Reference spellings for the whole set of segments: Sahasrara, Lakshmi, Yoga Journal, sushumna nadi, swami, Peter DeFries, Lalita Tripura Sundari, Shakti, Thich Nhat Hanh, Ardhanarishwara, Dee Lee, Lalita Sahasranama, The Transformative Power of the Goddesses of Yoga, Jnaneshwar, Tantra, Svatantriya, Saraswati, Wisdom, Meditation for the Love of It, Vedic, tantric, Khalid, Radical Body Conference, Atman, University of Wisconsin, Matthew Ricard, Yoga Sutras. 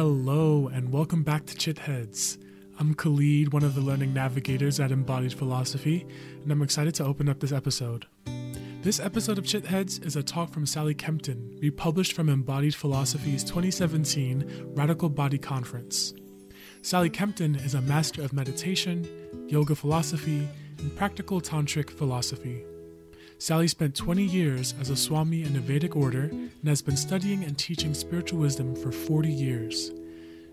Hello and welcome back to Chitheads. I'm Khalid, one of the learning navigators at Embodied Philosophy, and I'm excited to open up this episode. This episode of Chitheads is a talk from Sally Kempton, republished from Embodied Philosophy's 2017 Radical Body Conference. Sally Kempton is a master of meditation, yoga philosophy, and practical tantric philosophy. Sally spent 20 years as a Swami in a Vedic order and has been studying and teaching spiritual wisdom for 40 years.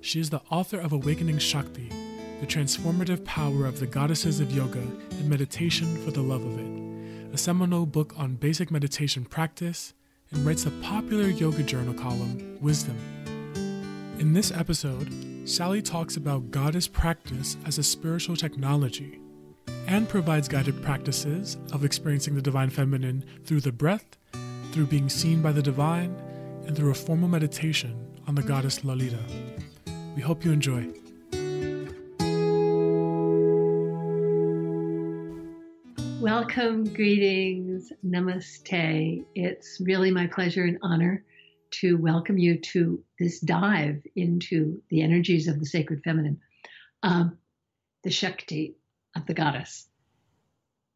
She is the author of Awakening Shakti, The Transformative Power of the Goddesses of Yoga and Meditation for the Love of It, a seminal book on basic meditation practice, and writes the popular Yoga Journal column, Wisdom. In this episode, Sally talks about goddess practice as a spiritual technology, and provides guided practices of experiencing the divine feminine through the breath, through being seen by the divine, and through a formal meditation on the goddess Lalita. We hope you enjoy. Welcome, greetings, namaste. It's really my pleasure and honor to welcome you to this dive into the energies of the sacred feminine, the Shakti of the goddess.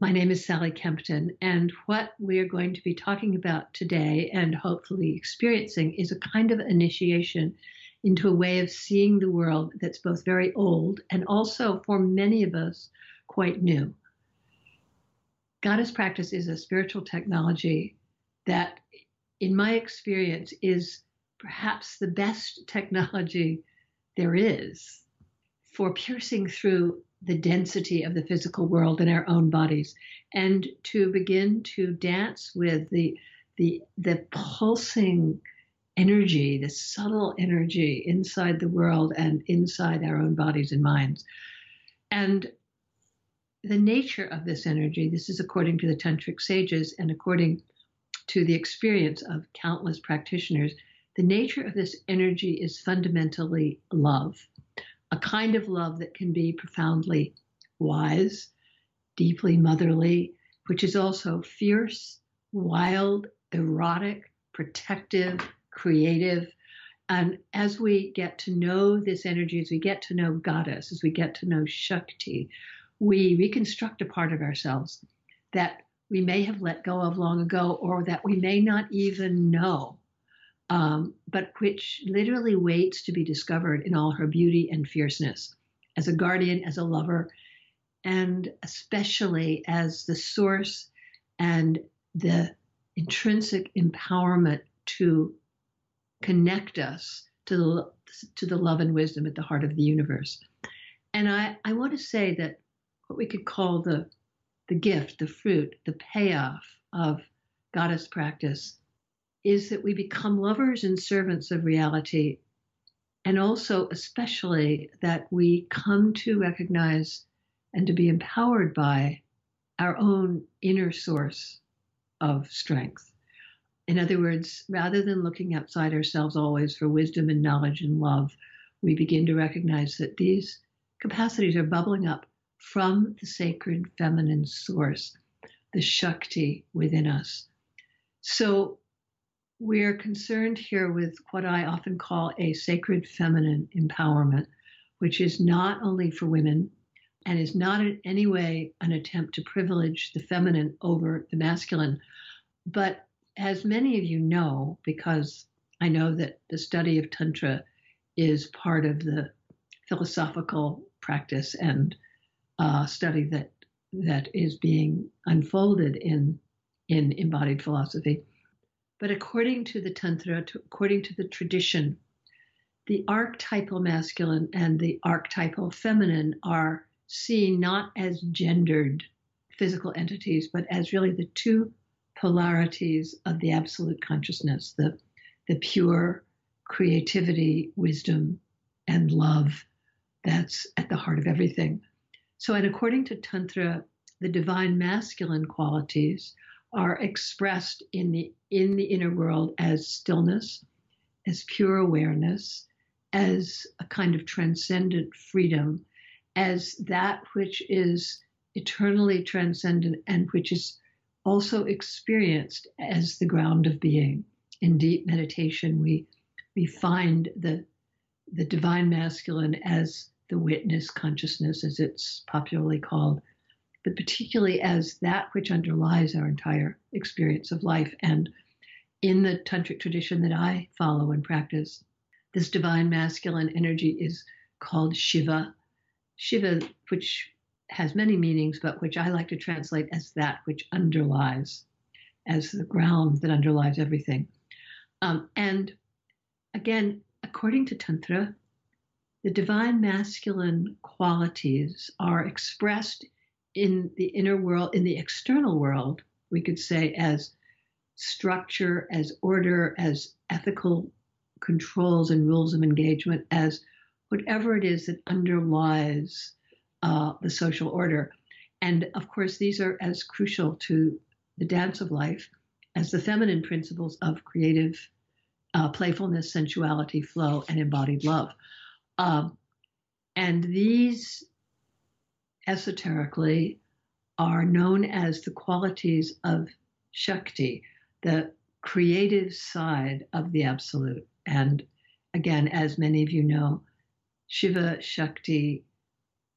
My name is Sally Kempton, and what we are going to be talking about today and hopefully experiencing is a kind of initiation into a way of seeing the world that's both very old and also, for many of us, quite new. Goddess practice is a spiritual technology that, in my experience, is perhaps the best technology there is for piercing through the density of the physical world in our own bodies, and to begin to dance with the pulsing energy, the subtle energy inside the world and inside our own bodies and minds. And the nature of this energy, this is according to the tantric sages and according to the experience of countless practitioners, the nature of this energy is fundamentally love. A kind of love that can be profoundly wise, deeply motherly, which is also fierce, wild, erotic, protective, creative. And as we get to know this energy, as we get to know goddess, as we get to know Shakti, we reconstruct a part of ourselves that we may have let go of long ago or that we may not even know. But which literally waits to be discovered in all her beauty and fierceness, as a guardian, as a lover, and especially as the source and the intrinsic empowerment to connect us to the love and wisdom at the heart of the universe. And I want to say that what we could call the gift, the fruit, the payoff of goddess practice is that we become lovers and servants of reality, and also especially that we come to recognize and to be empowered by our own inner source of strength. In other words, rather than looking outside ourselves always for wisdom and knowledge and love, we begin to recognize that these capacities are bubbling up from the sacred feminine source, the Shakti within us. So we're concerned here with what I often call a sacred feminine empowerment, which is not only for women and is not in any way an attempt to privilege the feminine over the masculine. But as many of you know, because I know that the study of Tantra is part of the philosophical practice and study that is being unfolded in embodied philosophy. But according to the Tantra, according to the tradition, the archetypal masculine and the archetypal feminine are seen not as gendered physical entities, but as really the two polarities of the absolute consciousness, the pure creativity, wisdom, and love that's at the heart of everything. So, and according to Tantra, the divine masculine qualities are expressed in the inner world as stillness, as pure awareness, as a kind of transcendent freedom, as that which is eternally transcendent and which is also experienced as the ground of being. In deep meditation, we find the the divine masculine as the witness consciousness, as it's popularly called, but particularly as that which underlies our entire experience of life. And in the tantric tradition that I follow and practice, this divine masculine energy is called Shiva. Shiva, which has many meanings, but which I like to translate as that which underlies, as the ground that underlies everything. And again, according to Tantra, the divine masculine qualities are expressed in the inner world, in the external world, we could say, as structure, as order, as ethical controls and rules of engagement, as whatever it is that underlies the social order. And of course, these are as crucial to the dance of life as the feminine principles of creative playfulness, sensuality, flow, and embodied love. And these esoterically are known as the qualities of Shakti, the creative side of the absolute. And again, as many of you know, Shiva, Shakti,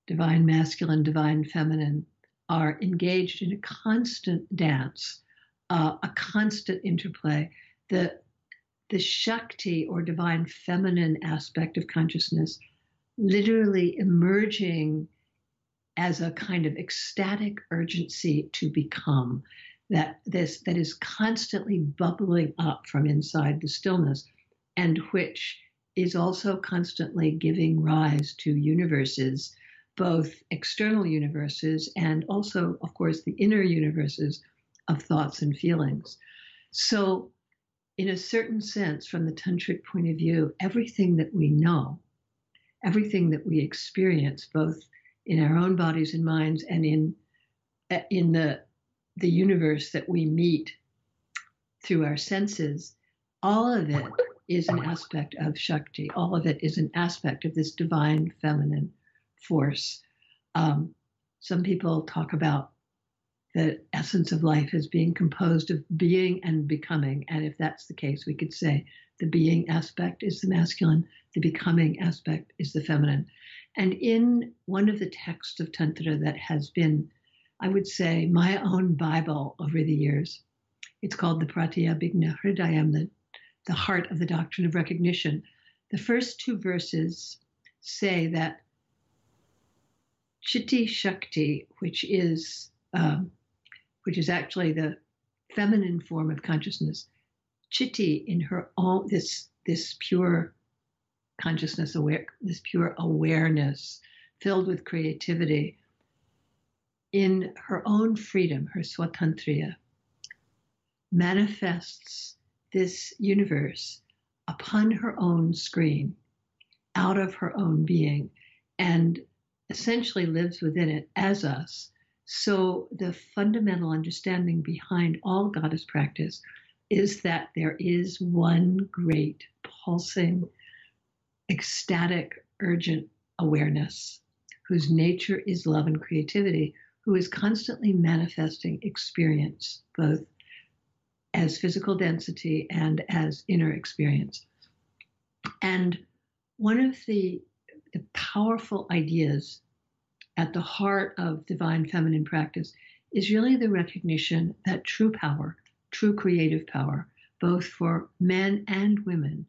divine masculine, divine feminine, are engaged in a constant dance, a constant interplay. The Shakti or divine feminine aspect of consciousness literally emerging as a kind of ecstatic urgency to become, that is constantly bubbling up from inside the stillness, and which is also constantly giving rise to universes, both external universes and also, of course, the inner universes of thoughts and feelings. So in a certain sense, from the tantric point of view, everything that we know, everything that we experience, both in our own bodies and minds and in the universe that we meet through our senses, all of it is an aspect of Shakti. All of it is an aspect of this divine feminine force. Some people talk about the essence of life as being composed of being and becoming. And if that's the case, we could say the being aspect is the masculine, the becoming aspect is the feminine. And in one of the texts of Tantra that has been, I would say, my own Bible over the years, it's called the Pratyabhijnahridayam, the heart of the doctrine of recognition. The first two verses say that Chitti Shakti, which is actually the feminine form of consciousness, Chitti in her own, this pure consciousness, this pure awareness filled with creativity, in her own freedom, her Svatantriya, manifests this universe upon her own screen, out of her own being, and essentially lives within it as us. So the fundamental understanding behind all goddess practice is that there is one great pulsing, ecstatic, urgent awareness whose nature is love and creativity, who is constantly manifesting experience, both as physical density and as inner experience. And one of the powerful ideas at the heart of divine feminine practice is really the recognition that true power, true creative power, both for men and women,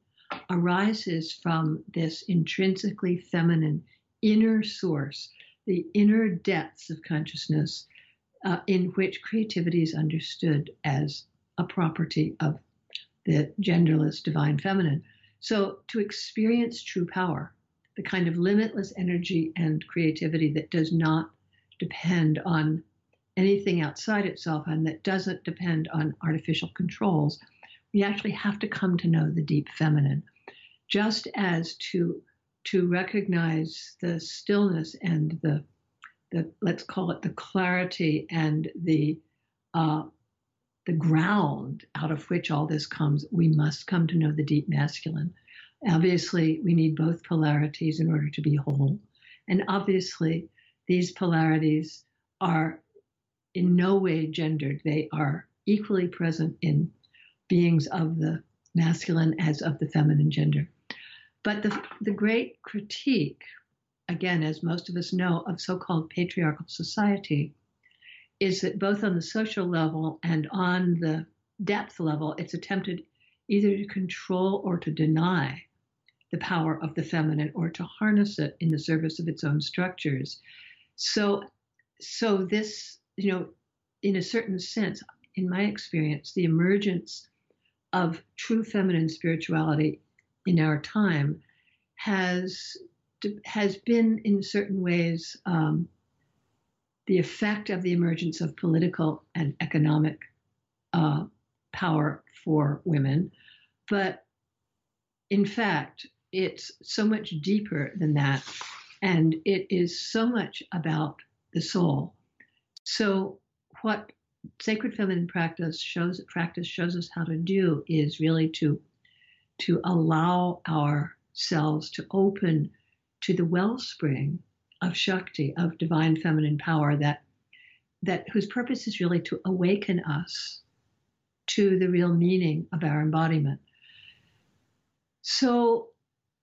arises from this intrinsically feminine inner source, the inner depths of consciousness, in which creativity is understood as a property of the genderless divine feminine. So to experience true power, the kind of limitless energy and creativity that does not depend on anything outside itself and that doesn't depend on artificial controls, we actually have to come to know the deep feminine. Just as to recognize the stillness and the let's call it the clarity and the ground out of which all this comes, we must come to know the deep masculine. Obviously, we need both polarities in order to be whole. And obviously, these polarities are in no way gendered. They are equally present in beings of the masculine as of the feminine gender. But the great critique, again, as most of us know, of so-called patriarchal society is that both on the social level and on the depth level, it's attempted either to control or to deny the power of the feminine or to harness it in the service of its own structures. So this, you know, in a certain sense, in my experience, the emergence of true feminine spirituality in our time has been in certain ways the effect of the emergence of political and economic power for women. But in fact, it's so much deeper than that. And it is so much about the soul. So what sacred feminine practice shows us how to do is really to allow ourselves to open to the wellspring of Shakti, of divine feminine power, that whose purpose is really to awaken us to the real meaning of our embodiment. So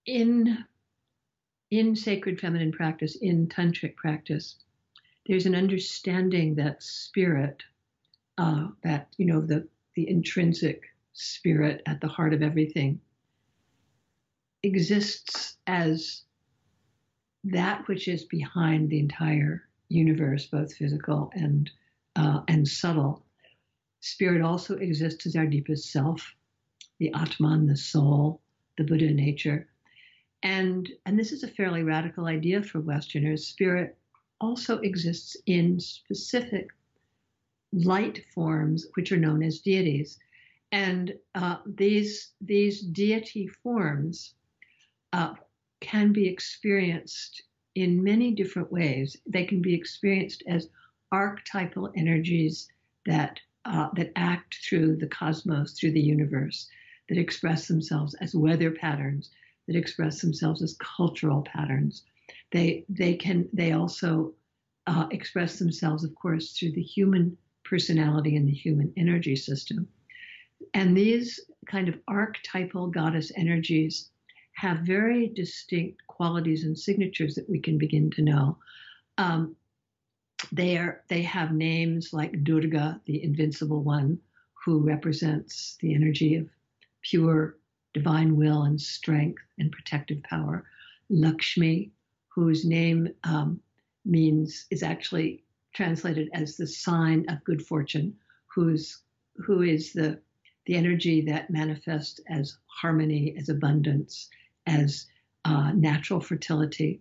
in sacred feminine practice, in tantric practice, there's an understanding that spirit, that, you know, the intrinsic spirit at the heart of everything exists as that which is behind the entire universe, both physical and subtle. Spirit also exists as our deepest self, the Atman, the soul, the Buddha nature. And this is a fairly radical idea for Westerners. Spirit also exists in specific light forms, which are known as deities. And these deity forms can be experienced in many different ways. They can be experienced as archetypal energies that act through the cosmos, through the universe, that express themselves as weather patterns, that express themselves as cultural patterns. They also express themselves, of course, through the human personality and the human energy system. And these kind of archetypal goddess energies have very distinct qualities and signatures that we can begin to know. They have names like Durga, the invincible one, who represents the energy of pure divine will and strength and protective power. Lakshmi, whose name is actually translated as the sign of good fortune, who is the energy that manifests as harmony, as abundance, as natural fertility.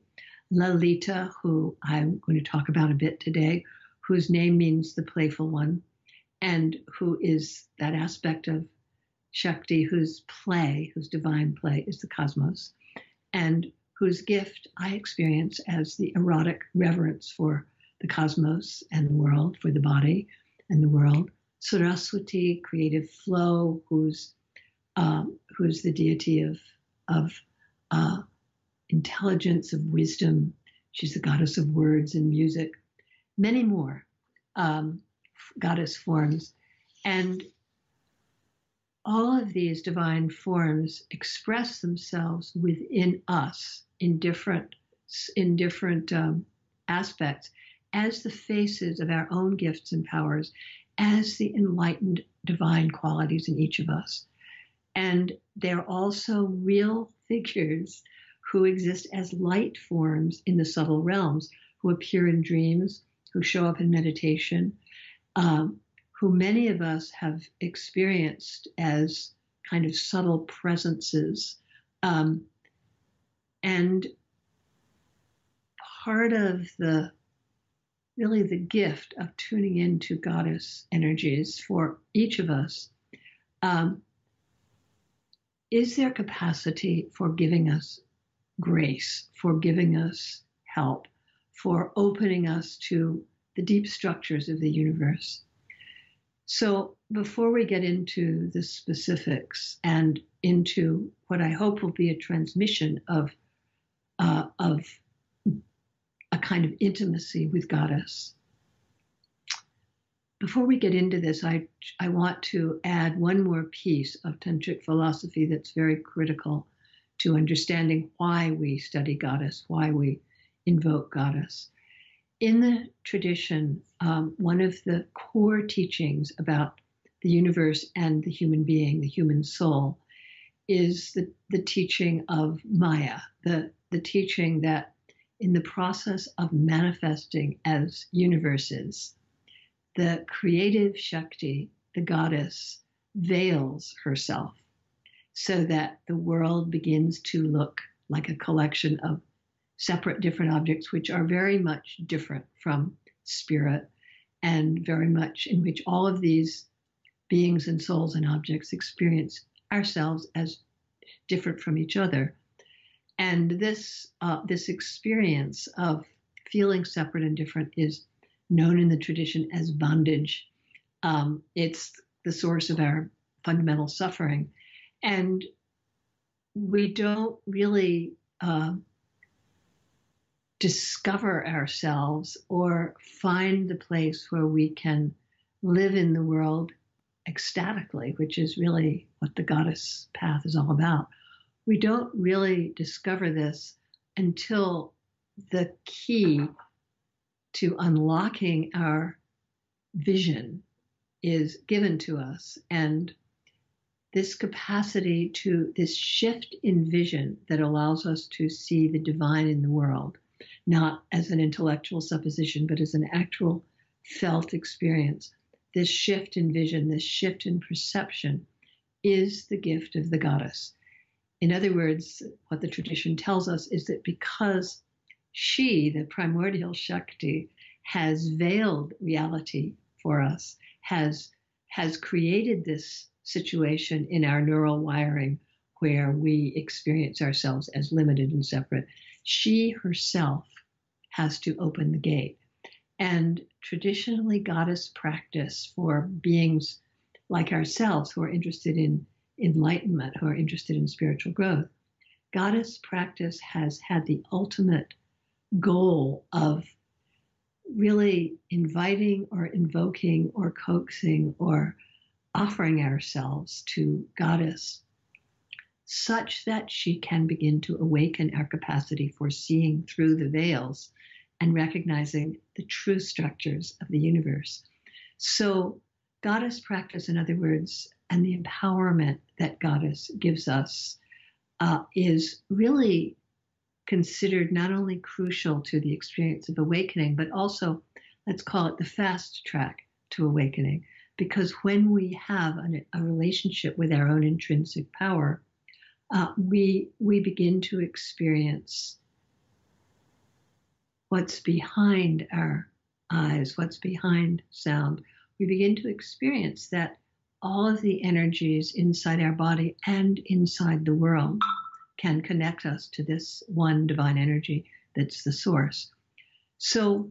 Lalita, who I'm going to talk about a bit today, whose name means the playful one, and who is that aspect of Shakti whose play, whose divine play, is the cosmos, and whose gift I experience as the erotic reverence for the cosmos and the world, for the body and the world. Saraswati, creative flow, who's the deity of intelligence, of wisdom. She's the goddess of words and music. Many more goddess forms. And all of these divine forms express themselves within us in different aspects, as the faces of our own gifts and powers, as the enlightened divine qualities in each of us. And they're also real figures who exist as light forms in the subtle realms, who appear in dreams, who show up in meditation, who many of us have experienced as kind of subtle presences. And part of the gift of tuning into goddess energies for each of us is their capacity for giving us grace, for giving us help, for opening us to the deep structures of the universe. So before we get into the specifics and into what I hope will be a transmission of a kind of intimacy with goddess, before we get into this, I want to add one more piece of tantric philosophy that's very critical to understanding why we study goddess, why we invoke goddess. In the tradition, one of the core teachings about the universe and the human being, the human soul, is the teaching of Maya, the teaching that in the process of manifesting as universes, the creative Shakti, the goddess, veils herself so that the world begins to look like a collection of separate different objects, which are very much different from spirit, and very much in which all of these beings and souls and objects experience ourselves as different from each other. And this experience of feeling separate and different is known in the tradition as bondage. It's the source of our fundamental suffering. And we don't really discover ourselves or find the place where we can live in the world ecstatically, which is really what the goddess path is all about. We don't really discover this until the key to unlocking our vision is given to us. And this capacity to this shift in vision that allows us to see the divine in the world, not as an intellectual supposition, but as an actual felt experience. This shift in vision, this shift in perception is the gift of the goddess. In other words, what the tradition tells us is that because she, the primordial Shakti, has veiled reality for us, has created this situation in our neural wiring where we experience ourselves as limited and separate, she herself has to open the gate. And traditionally, goddess practice for beings like ourselves who are interested in enlightenment, who are interested in spiritual growth, goddess practice has had the ultimate goal of really inviting or invoking or coaxing or offering ourselves to goddess such that she can begin to awaken our capacity for seeing through the veils and recognizing the true structures of the universe. So goddess practice, in other words, and the empowerment that goddess gives us is really considered not only crucial to the experience of awakening, but also, let's call it the fast track to awakening. Because when we have a relationship with our own intrinsic power, we begin to experience what's behind our eyes, what's behind sound. We begin to experience that all of the energies inside our body and inside the world can connect us to this one divine energy that's the source. So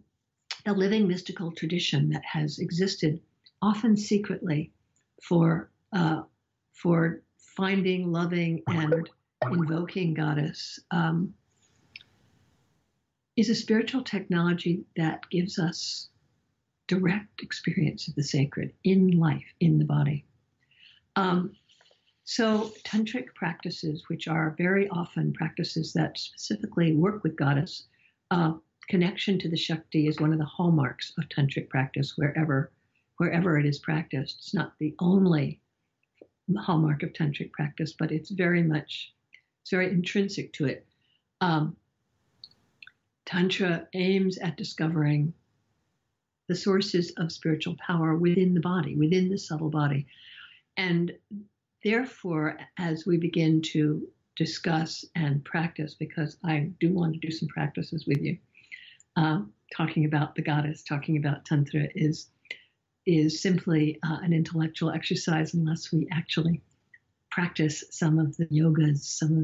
the living mystical tradition that has existed often secretly for finding, loving, and invoking goddess is a spiritual technology that gives us direct experience of the sacred in life, in the body. So tantric practices, which are very often practices that specifically work with goddess, connection to the Shakti is one of the hallmarks of tantric practice wherever it is practiced. It's not the only hallmark of tantric practice, but it's very intrinsic to it. Tantra aims at discovering the sources of spiritual power within the body, within the subtle body. And therefore, as we begin to discuss and practice, because I do want to do some practices with you, talking about the goddess, talking about Tantra is simply an intellectual exercise unless we actually practice some of the yogas, some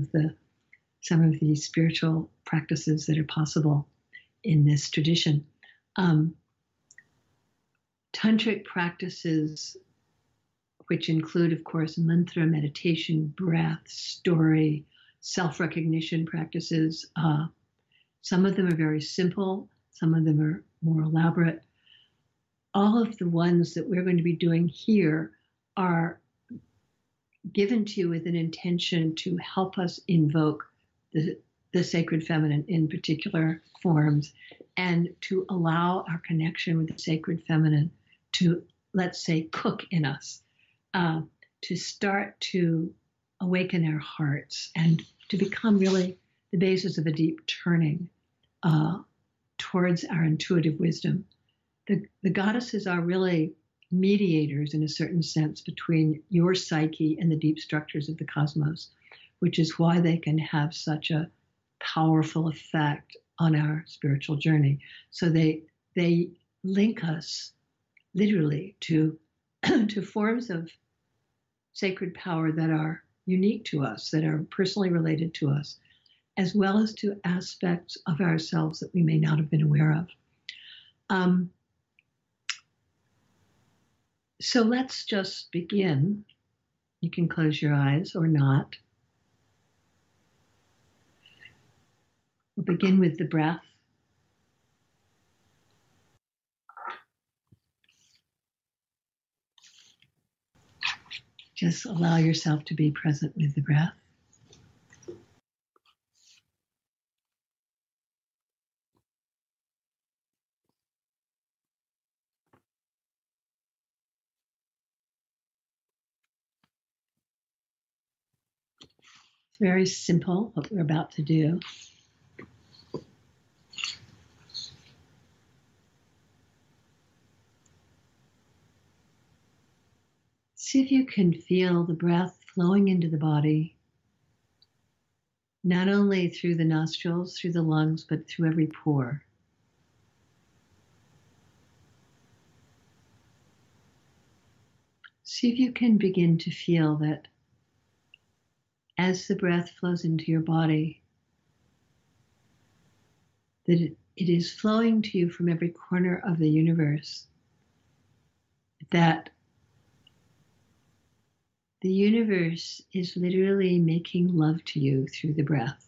of the spiritual practices that are possible in this tradition. Tantric practices, which include, of course, mantra, meditation, breath, story, self-recognition practices. Some of them are very simple. Some of them are more elaborate. All of the ones that we're going to be doing here are given to you with an intention to help us invoke the sacred feminine in particular forms, and to allow our connection with the sacred feminine to, let's say, cook in us, to start to awaken our hearts and to become really the basis of a deep turning towards our intuitive wisdom. The goddesses are really mediators in a certain sense between your psyche and the deep structures of the cosmos, which is why they can have such a powerful effect on our spiritual journey. So they link us literally to forms of sacred power that are unique to us, that are personally related to us, as well as to aspects of ourselves that we may not have been aware of. So let's just begin. You can close your eyes or not. We'll begin with the breath. Just allow yourself to be present with the breath. It's very simple what we're about to do. See if you can feel the breath flowing into the body, not only through the nostrils, through the lungs, but through every pore. See if you can begin to feel that as the breath flows into your body, that it is flowing to you from every corner of the universe, that the universe is literally making love to you through the breath.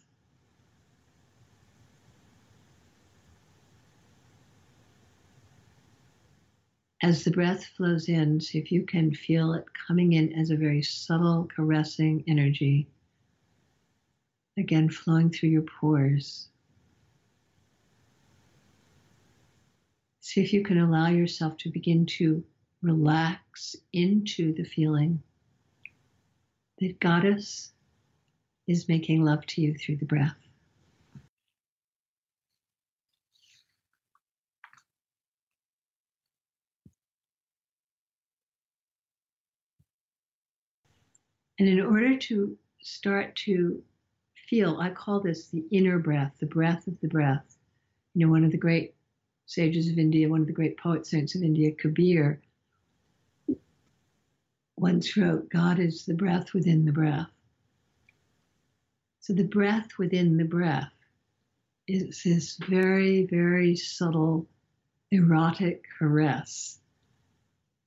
As the breath flows in, see if you can feel it coming in as a very subtle, caressing energy. Again, flowing through your pores. See if you can allow yourself to begin to relax into the feeling that Goddess is making love to you through the breath. And in order to start to feel, I call this the inner breath, the breath of the breath. You know, one of the great sages of India, one of the great poet saints of India, Kabir, once wrote, God is the breath within the breath. So the breath within the breath is this very, very subtle, erotic caress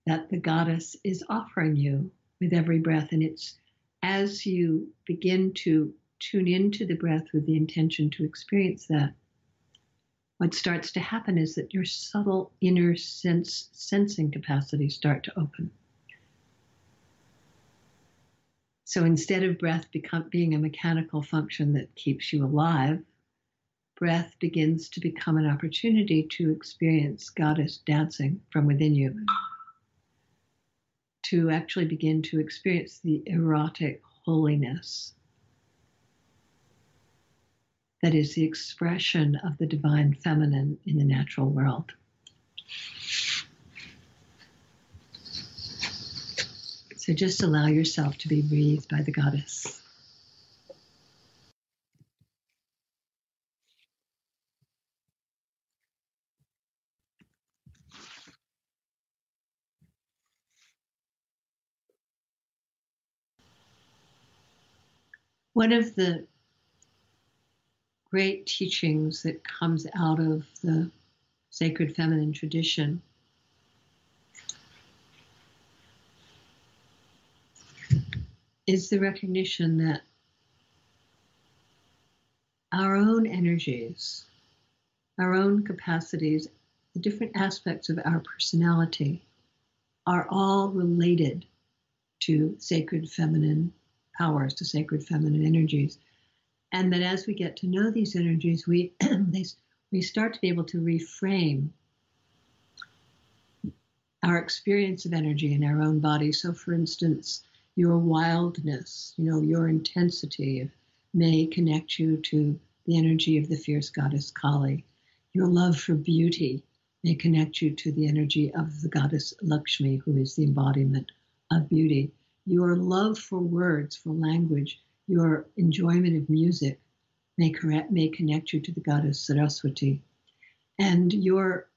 that the goddess is offering you with every breath. And it's as you begin to tune into the breath with the intention to experience that, what starts to happen is that your subtle inner sensing capacities start to open. So instead of breath being a mechanical function that keeps you alive, breath begins to become an opportunity to experience Goddess dancing from within you, to actually begin to experience the erotic holiness that is the expression of the divine feminine in the natural world. So just allow yourself to be breathed by the goddess. One of the great teachings that comes out of the sacred feminine tradition is the recognition that our own energies, our own capacities, the different aspects of our personality are all related to sacred feminine powers, to sacred feminine energies. And that as we get to know these energies, we start to be able to reframe our experience of energy in our own body. So for instance, your wildness, your intensity may connect you to the energy of the fierce goddess Kali. Your love for beauty may connect you to the energy of the goddess Lakshmi, who is the embodiment of beauty. Your love for words, for language, your enjoyment of music may connect you to the goddess Saraswati. And your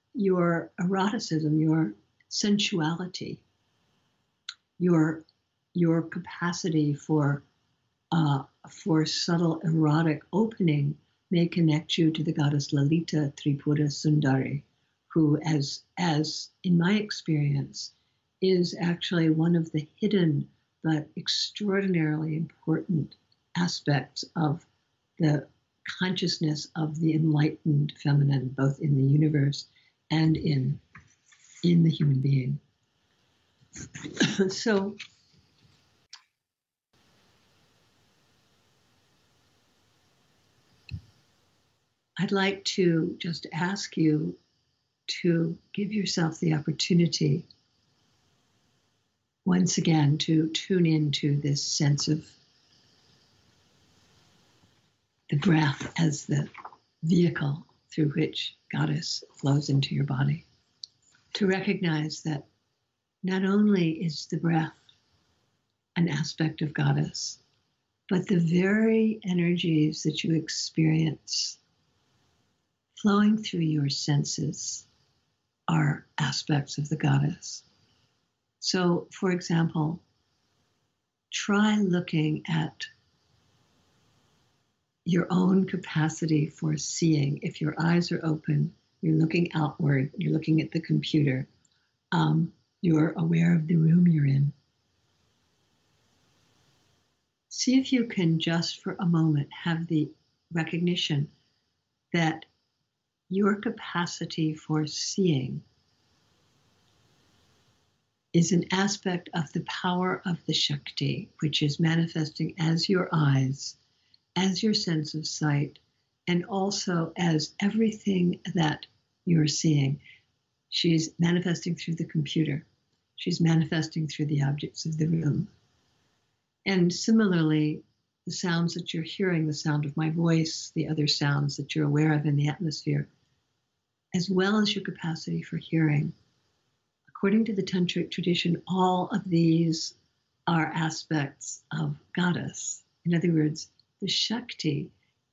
eroticism, your sensuality, your capacity for subtle erotic opening may connect you to the goddess Lalita Tripura Sundari, who, as in my experience, is actually one of the hidden but extraordinarily important aspects of the consciousness of the enlightened feminine, both in the universe and in the human being. So, I'd like to just ask you to give yourself the opportunity once again to tune into this sense of the breath as the vehicle through which goddess flows into your body. To recognize that not only is the breath an aspect of goddess, but the very energies that you experience flowing through your senses are aspects of the goddess. So, for example, try looking at your own capacity for seeing. If your eyes are open, you're looking outward, you're looking at the computer, you're aware of the room you're in. See if you can just for a moment have the recognition that your capacity for seeing is an aspect of the power of the Shakti, which is manifesting as your eyes, as your sense of sight, and also as everything that you're seeing. She's manifesting through the computer. She's manifesting through the objects of the room. And similarly, the sounds that you're hearing, the sound of my voice, the other sounds that you're aware of in the atmosphere, as well as your capacity for hearing. According to the tantric tradition, all of these are aspects of goddess. In other words, the Shakti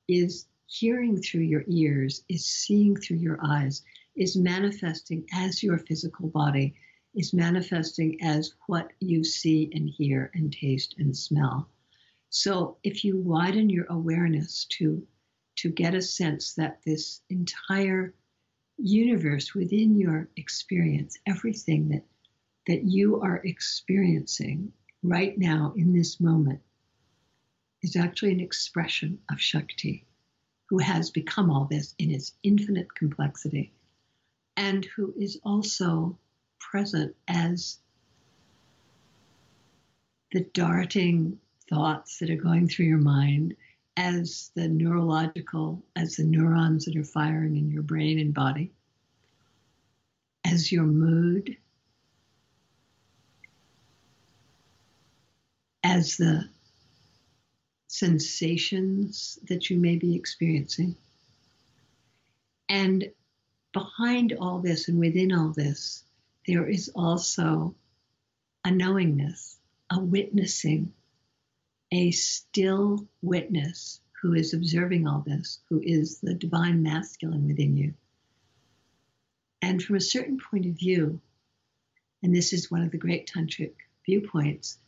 is hearing through your ears, is seeing through your eyes, is manifesting as your physical body, is manifesting as what you see and hear and taste and smell. So if you widen your awareness to get a sense that this entire universe within your experience, everything that you are experiencing right now in this moment is actually an expression of Shakti, who has become all this in its infinite complexity, and who is also present as the darting thoughts that are going through your mind, as the neurons that are firing in your brain and body, as your mood, as the sensations that you may be experiencing. And behind all this and within all this, there is also a knowingness, a witnessing, a still witness who is observing all this, who is the divine masculine within you. And from a certain point of view, and this is one of the great tantric viewpoints,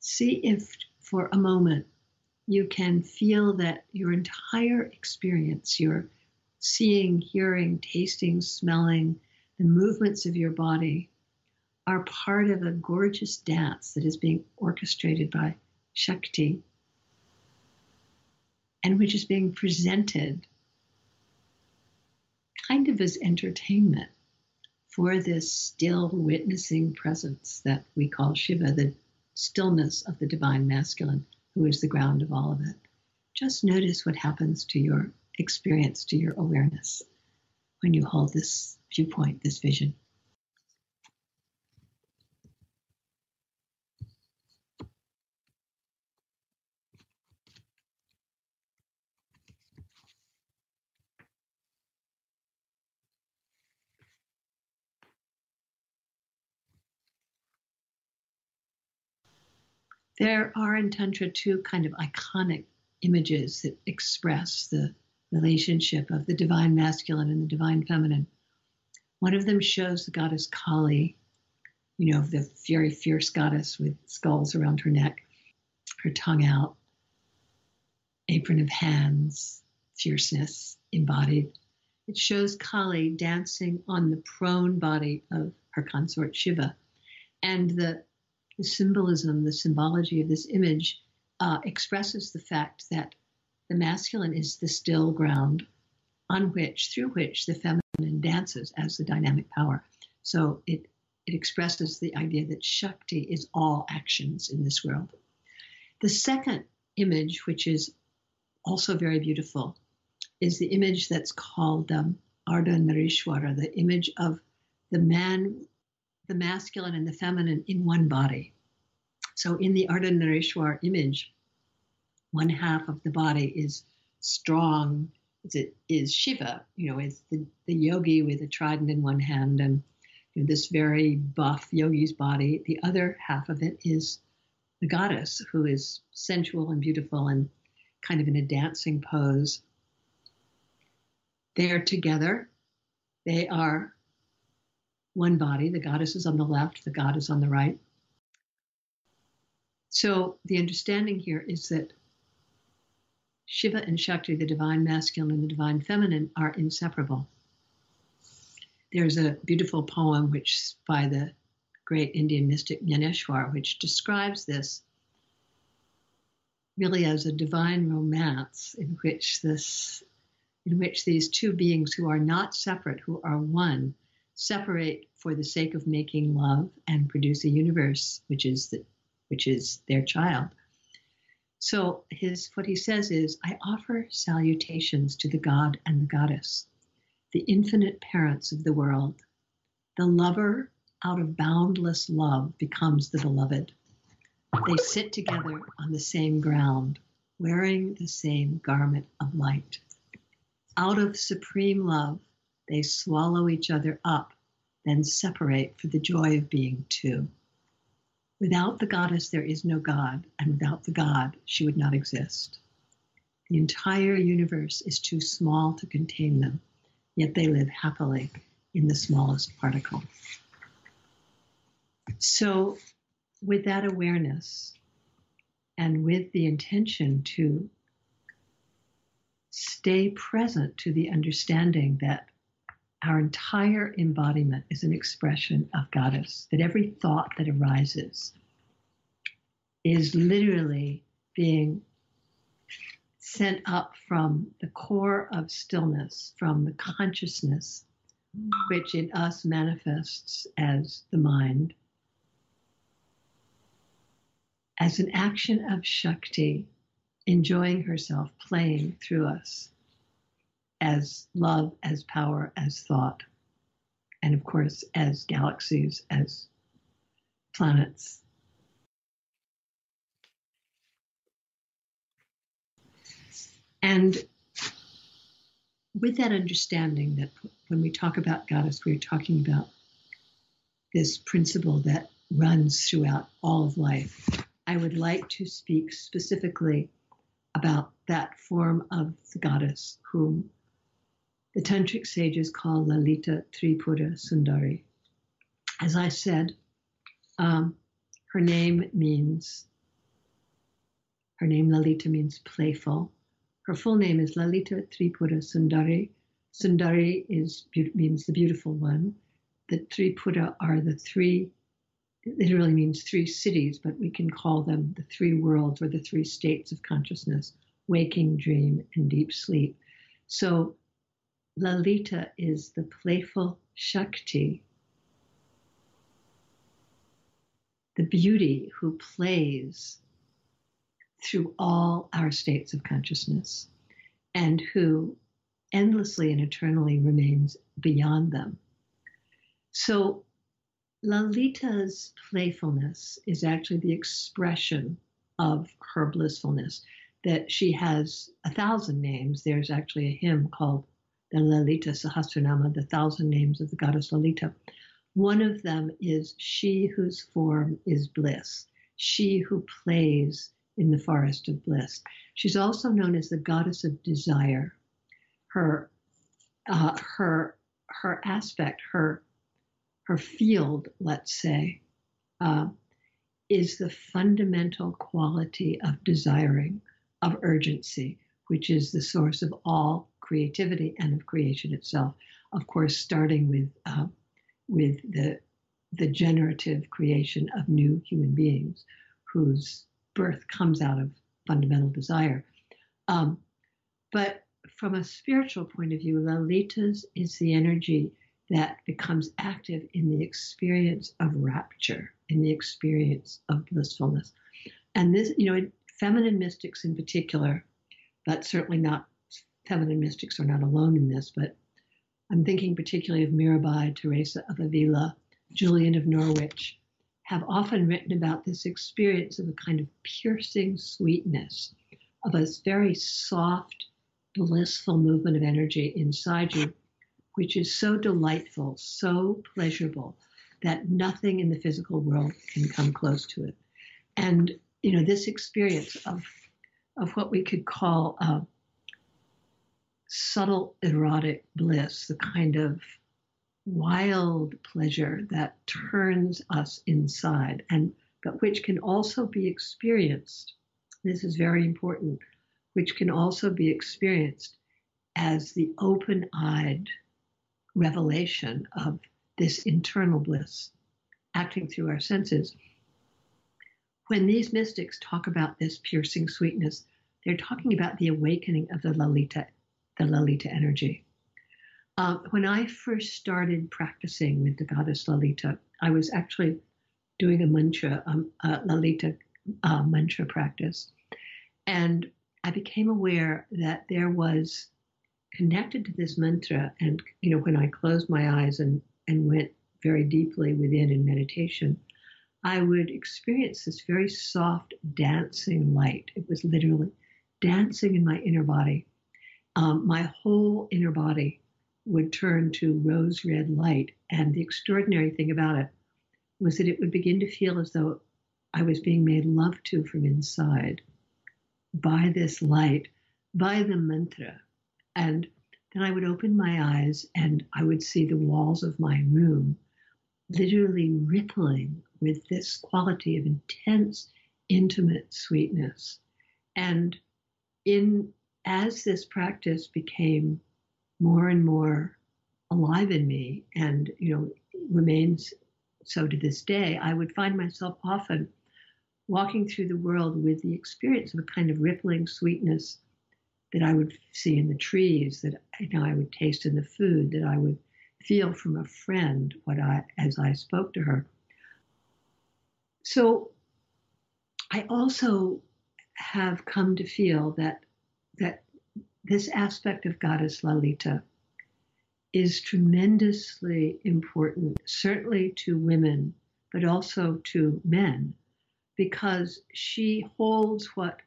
see if for a moment you can feel that your entire experience, your seeing, hearing, tasting, smelling, the movements of your body are part of a gorgeous dance that is being orchestrated by Shakti, and which is being presented kind of as entertainment for this still witnessing presence that we call Shiva, the stillness of the divine masculine, who is the ground of all of it. Just notice what happens to your experience, to your awareness, when you hold this viewpoint, this vision. There are in Tantra two kind of iconic images that express the relationship of the divine masculine and the divine feminine. One of them shows the goddess Kali, you know, the very fierce goddess with skulls around her neck, her tongue out, apron of hands, fierceness embodied. It shows Kali dancing on the prone body of her consort Shiva. And the symbolism, the symbology of this image expresses the fact that the masculine is the still ground on which, through which the feminine dances as the dynamic power. So it expresses the idea that Shakti is all actions in this world. The second image, which is also very beautiful, is the image that's called Ardhanarishwara, the image of the man, the masculine and the feminine in one body. So in the Ardhanarishwara image, one half of the body is strong, is Shiva, you know, it's the yogi with a trident in one hand and, you know, this very buff yogi's body. The other half of it is the goddess, who is sensual and beautiful and kind of in a dancing pose. They are together. They are one body. The goddess is on the left, the god is on the right. So the understanding here is that Shiva and Shakti, the divine masculine and the divine feminine, are inseparable. There's a beautiful poem which by the great Indian mystic Jnaneshwar, which describes this really as a divine romance in which these two beings who are not separate, who are one, separate for the sake of making love and produce a universe, which is their child. So what he says is, I offer salutations to the god and the goddess, the infinite parents of the world. The lover out of boundless love becomes the beloved. They sit together on the same ground, wearing the same garment of light. Out of supreme love, they swallow each other up, then separate for the joy of being two. Without the goddess, there is no god, and without the god, she would not exist. The entire universe is too small to contain them, yet they live happily in the smallest particle. So with that awareness, and with the intention to stay present to the understanding that our entire embodiment is an expression of goddess, that every thought that arises is literally being sent up from the core of stillness, from the consciousness, which in us manifests as the mind, as an action of Shakti, enjoying herself, playing through us, as love, as power, as thought, and of course, as galaxies, as planets. And with that understanding that when we talk about goddess, we're talking about this principle that runs throughout all of life. I would like to speak specifically about that form of the goddess whom the tantric sages call Lalita Tripura Sundari. As I said, her name Lalita means playful. Her full name is Lalita Tripura Sundari. Sundari means the beautiful one. The Tripura are the three, it literally means three cities, but we can call them the three worlds or the three states of consciousness: waking, dream, and deep sleep. So Lalita is the playful Shakti, the beauty who plays through all our states of consciousness and who endlessly and eternally remains beyond them. So Lalita's playfulness is actually the expression of her blissfulness, that she has 1,000 names. There's actually a hymn called the Lalita Sahasranama, the 1,000 names of the goddess Lalita. One of them is she whose form is bliss, she who plays in the forest of bliss. She's also known as the goddess of desire. Her aspect, her field, let's say, is the fundamental quality of desiring, of urgency, which is the source of all creativity and of creation itself. Of course, starting with the generative creation of new human beings, whose birth comes out of fundamental desire. But from a spiritual point of view, Lalita's is the energy that becomes active in the experience of rapture, in the experience of blissfulness. And this, you know, feminine mystics in particular, but certainly not, feminine mystics are not alone in this, but I'm thinking particularly of Mirabai, Teresa of Avila, Julian of Norwich, have often written about this experience of a kind of piercing sweetness, of a very soft, blissful movement of energy inside you, which is so delightful, so pleasurable, that nothing in the physical world can come close to it. And, you know, this experience of what we could call subtle erotic bliss, the kind of wild pleasure that turns us inside, and but which can also be experienced, this is very important, which can also be experienced as the open-eyed revelation of this internal bliss acting through our senses. When these mystics talk about this piercing sweetness, they're talking about the awakening of the Lalita energy. When I first started practicing with the goddess Lalita, I was actually doing a mantra, Lalita mantra practice, and I became aware that there was connected to this mantra, and you know, when I closed my eyes and went very deeply within in meditation, I would experience this very soft dancing light. It was literally dancing in my inner body. My whole inner body would turn to rose red light, and the extraordinary thing about it was that it would begin to feel as though I was being made love to from inside by this light, by the mantra. And then I would open my eyes and I would see the walls of my room literally rippling with this quality of intense, intimate sweetness. And as this practice became more and more alive in me, and you know, remains so to this day, I would find myself often walking through the world with the experience of a kind of rippling sweetness that I would see in the trees, that I would taste in the food, that I would feel from a friend as I spoke to her. So I also have come to feel that this aspect of goddess Lalita is tremendously important, certainly to women, but also to men, because she holds what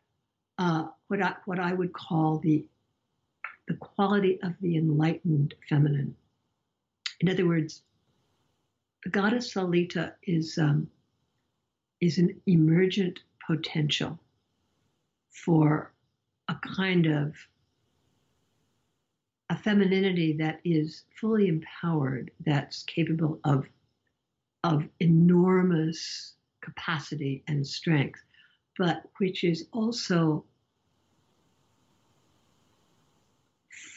I would call the quality of the enlightened feminine. In other words, the goddess Lalita is an emergent potential for a kind of a femininity that is fully empowered, that's capable of enormous capacity and strength, but which is also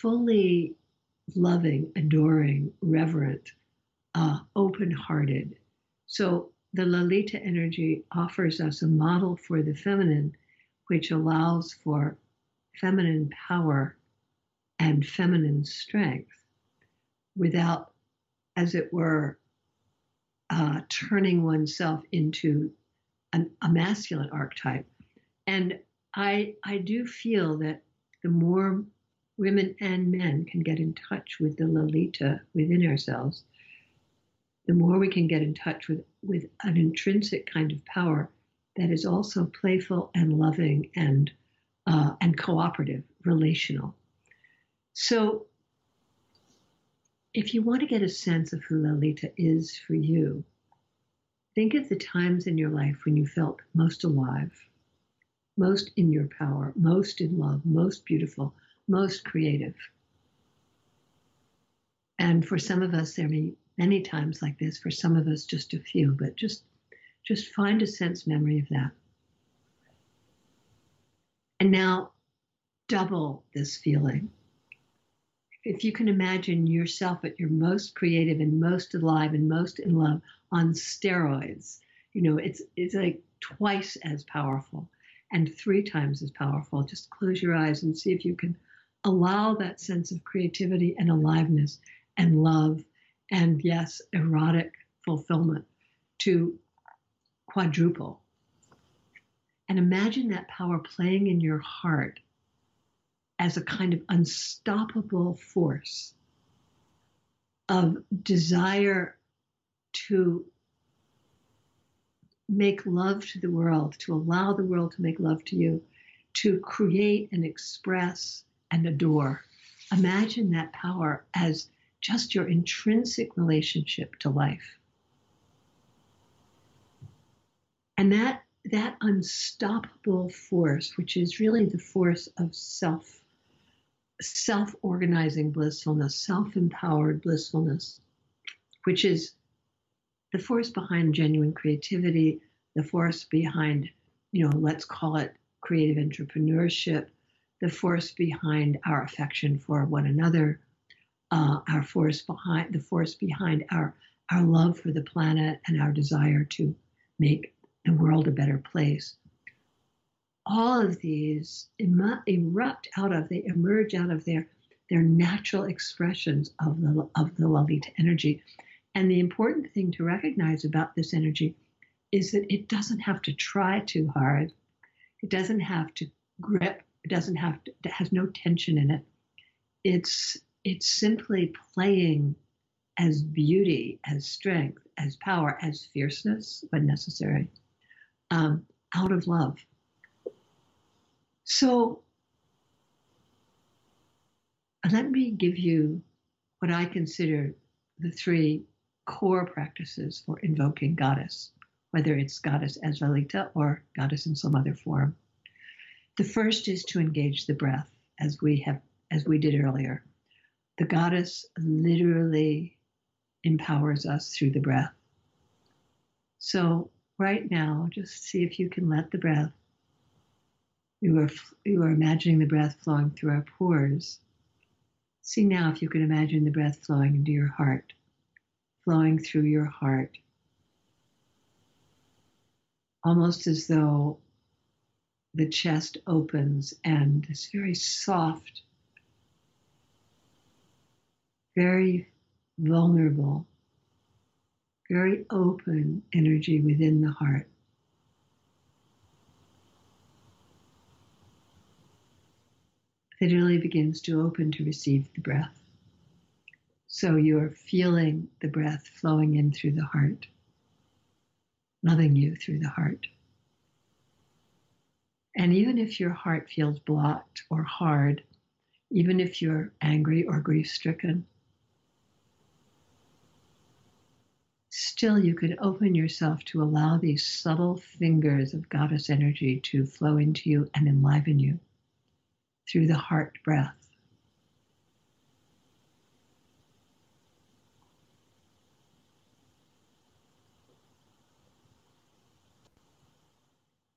fully loving, adoring, reverent, open-hearted. So the Lalita energy offers us a model for the feminine, which allows for feminine power and feminine strength without, as it were, turning oneself into a masculine archetype. And I do feel that the more women and men can get in touch with the Lalita within ourselves, the more we can get in touch with an intrinsic kind of power that is also playful and loving and cooperative, relational. So if you want to get a sense of who Lalita is for you, think of the times in your life when you felt most alive, most in your power, most in love, most beautiful, most creative. And for some of us, there may be many times like this. For some of us, just a few, but just find a sense memory of that. And now double this feeling. If you can imagine yourself at your most creative and most alive and most in love on steroids, you know, it's like twice as powerful and 3 times as powerful. Just close your eyes and see if you can allow that sense of creativity and aliveness and love and, yes, erotic fulfillment to quadruple. And imagine that power playing in your heart as a kind of unstoppable force of desire to make love to the world, to allow the world to make love to you, to create and express and adore. Imagine that power as just your intrinsic relationship to life. And that unstoppable force, which is really the force of self-organizing blissfulness, self-empowered blissfulness, which is the force behind genuine creativity, the force behind, you know, let's call it creative entrepreneurship, the force behind our affection for one another, the force behind our love for the planet and our desire to make the world a better place. All of these emerge out of their natural expressions of the Lalita energy. And the important thing to recognize about this energy is that it doesn't have to try too hard. It doesn't have to grip. It has no tension in it. It's simply playing as beauty, as strength, as power, as fierceness when necessary, out of love. So let me give you what I consider the 3 core practices for invoking goddess, whether it's goddess as Lalita or goddess in some other form. The first is to engage the breath, as we did earlier. The goddess literally empowers us through the breath. So right now, just see if you can let the breath. You are imagining the breath flowing through our pores. See now if you can imagine the breath flowing into your heart, flowing through your heart, almost as though the chest opens and this very soft, very vulnerable, very open energy within the heart that really begins to open to receive the breath. So you're feeling the breath flowing in through the heart, loving you through the heart. And even if your heart feels blocked or hard, even if you're angry or grief-stricken, still, you could open yourself to allow these subtle fingers of goddess energy to flow into you and enliven you through the heart breath.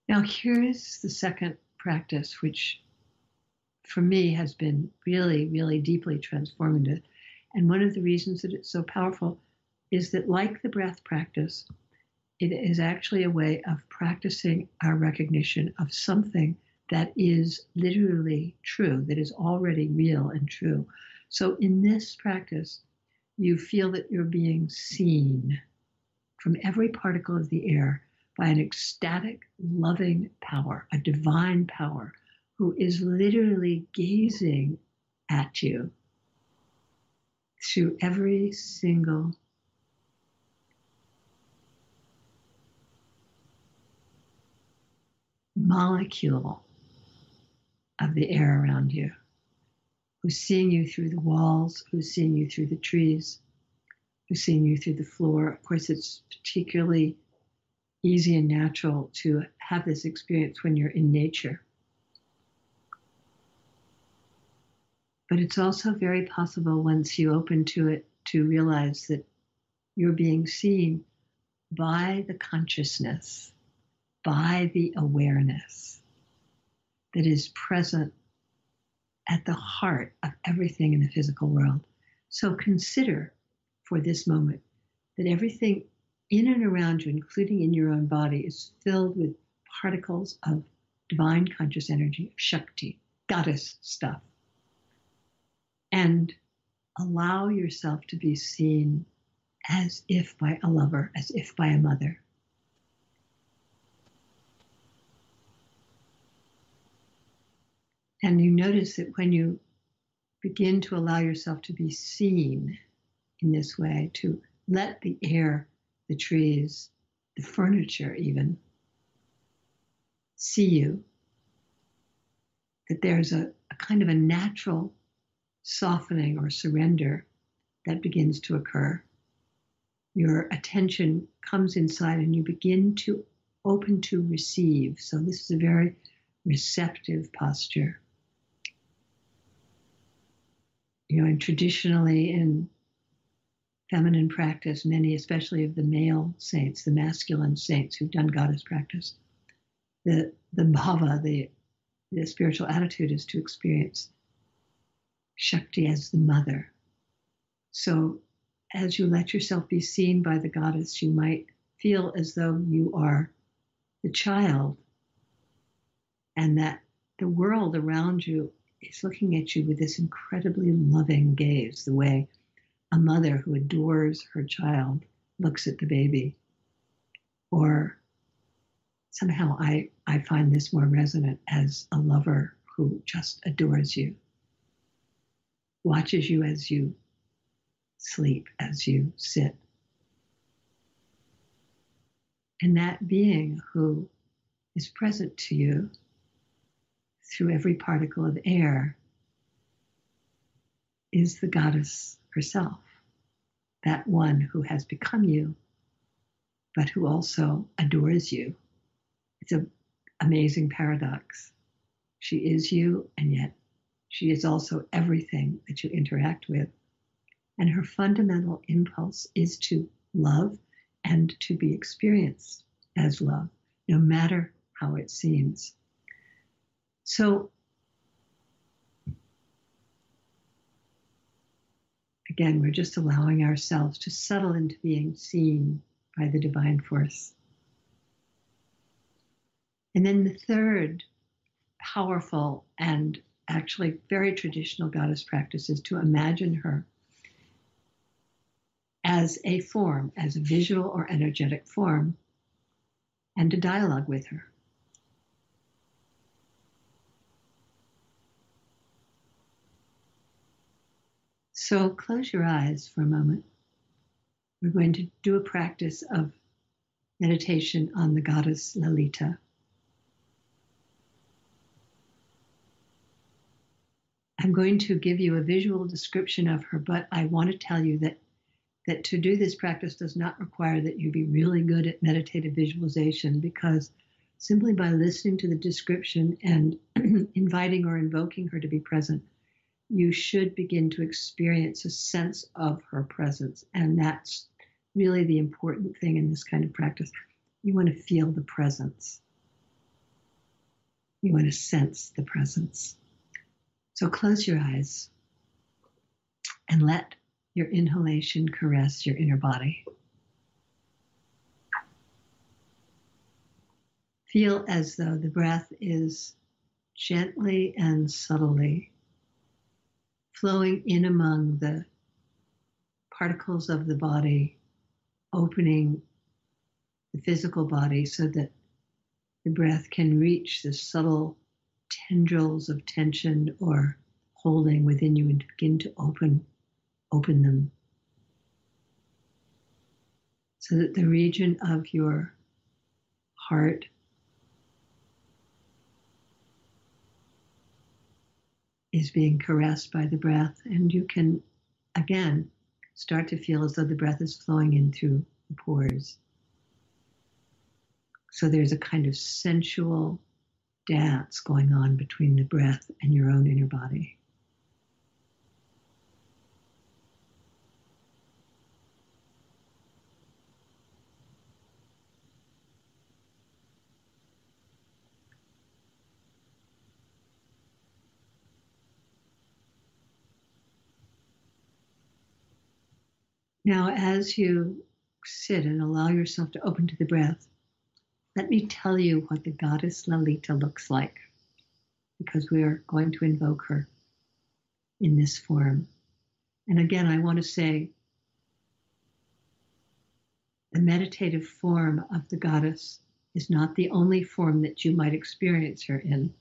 Now, here's the second practice, which for me has been really, really deeply transformative. And one of the reasons that it's so powerful is that, like the breath practice, it is actually a way of practicing our recognition of something that is literally true, that is already real and true. So in this practice, you feel that you're being seen from every particle of the air, by an ecstatic, loving power, a divine power, who is literally gazing at you through every single molecule of the air around you, who's seeing you through the walls, who's seeing you through the trees, who's seeing you through the floor. Of course, it's particularly easy and natural to have this experience when you're in nature. But it's also very possible, once you open to it, to realize that you're being seen by the consciousness, by the awareness that is present at the heart of everything in the physical world. So consider for this moment that everything in and around you, including in your own body, is filled with particles of divine conscious energy, of Shakti, goddess stuff. And allow yourself to be seen as if by a lover, as if by a mother. And you notice that when you begin to allow yourself to be seen in this way, to let the air, the trees, the furniture even, see you, that there's a kind of a natural softening or surrender that begins to occur. Your attention comes inside and you begin to open to receive. So this is a very receptive posture. You know, and traditionally in feminine practice, many, especially of the male saints, the masculine saints who've done goddess practice, the bhava, the spiritual attitude is to experience Shakti as the mother. So as you let yourself be seen by the goddess, you might feel as though you are the child and that the world around you is looking at you with this incredibly loving gaze, the way a mother who adores her child looks at the baby. Or somehow I find this more resonant as a lover who just adores you, watches you as you sleep, as you sit. And that being who is present to you through every particle of air is the goddess herself, that one who has become you, but who also adores you. It's an amazing paradox. She is you, and yet she is also everything that you interact with. And her fundamental impulse is to love and to be experienced as love, no matter how it seems. So, again, we're just allowing ourselves to settle into being seen by the divine force. And then the third powerful and actually very traditional goddess practice is to imagine her as a form, as a visual or energetic form, and to dialogue with her. So close your eyes for a moment. We're going to do a practice of meditation on the goddess Lalita. I'm going to give you a visual description of her, but I want to tell you that to do this practice does not require that you be really good at meditative visualization, because simply by listening to the description and inviting or invoking her to be present, you should begin to experience a sense of her presence. And that's really the important thing in this kind of practice. You want to feel the presence. You want to sense the presence. So close your eyes and let your inhalation caress your inner body. Feel as though the breath is gently and subtly flowing in among the particles of the body, opening the physical body so that the breath can reach the subtle tendrils of tension or holding within you and begin to open them. So that the region of your heart is being caressed by the breath, and you can, again, start to feel as though the breath is flowing in through the pores. So there's a kind of sensual dance going on between the breath and your own inner body. Now, as you sit and allow yourself to open to the breath, let me tell you what the goddess Lalita looks like, because we are going to invoke her in this form. And again, I want to say the meditative form of the goddess is not the only form that you might experience her in,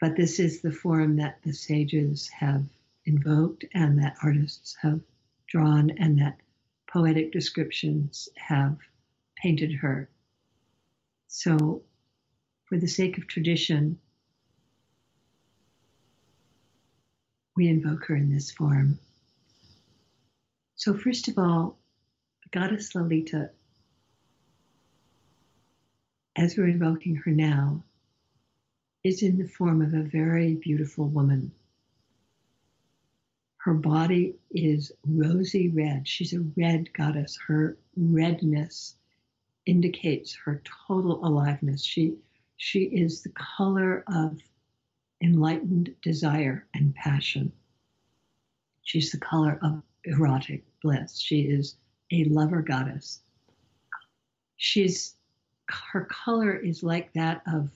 but this is the form that the sages have invoked and that artists have drawn and that poetic descriptions have painted her. So for the sake of tradition, we invoke her in this form. So first of all, Goddess Lalita, as we're invoking her now, is in the form of a very beautiful woman. Her body is rosy red. She's a red goddess. Her redness indicates her total aliveness. She is the color of enlightened desire and passion. She's the color of erotic bliss. She is a lover goddess. Her color is like that of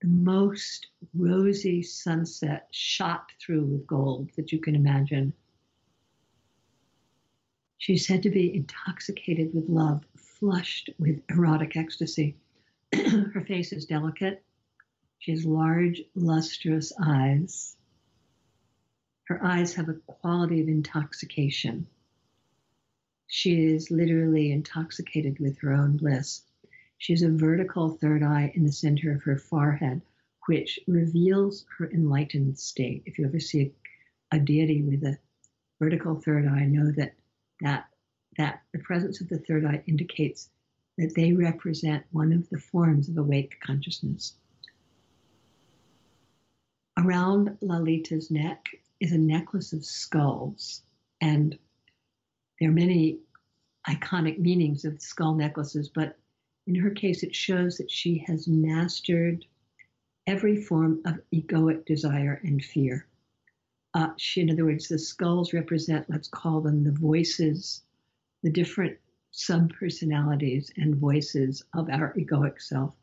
the most rosy sunset shot through with gold that you can imagine. She's said to be intoxicated with love, flushed with erotic ecstasy. Her face is delicate. She has large, lustrous eyes. Her eyes have a quality of intoxication. She is literally intoxicated with her own bliss. She has a vertical third eye in the center of her forehead, which reveals her enlightened state. If you ever see a deity with a vertical third eye, know that the presence of the third eye indicates that they represent one of the forms of awake consciousness. Around Lalita's neck is a necklace of skulls, and there are many iconic meanings of skull necklaces, but in her case, it shows that she has mastered every form of egoic desire and fear. In other words, the skulls represent, let's call them the voices, the different sub-personalities and voices of our egoic self.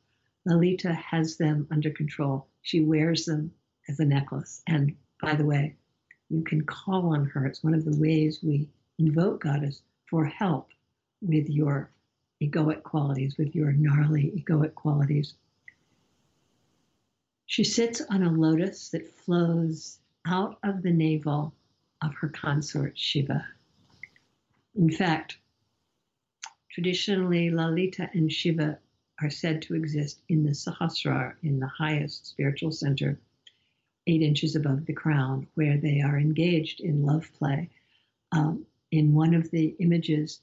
Lalita has them under control. She wears them as a necklace. And by the way, you can call on her. It's one of the ways we invoke Goddess for help with your egoic qualities, with your gnarly egoic qualities. She sits on a lotus that flows out of the navel of her consort, Shiva. In fact, traditionally, Lalita and Shiva are said to exist in the Sahasrara, in the highest spiritual center, 8 inches above the crown, where they are engaged in love play. In one of the images,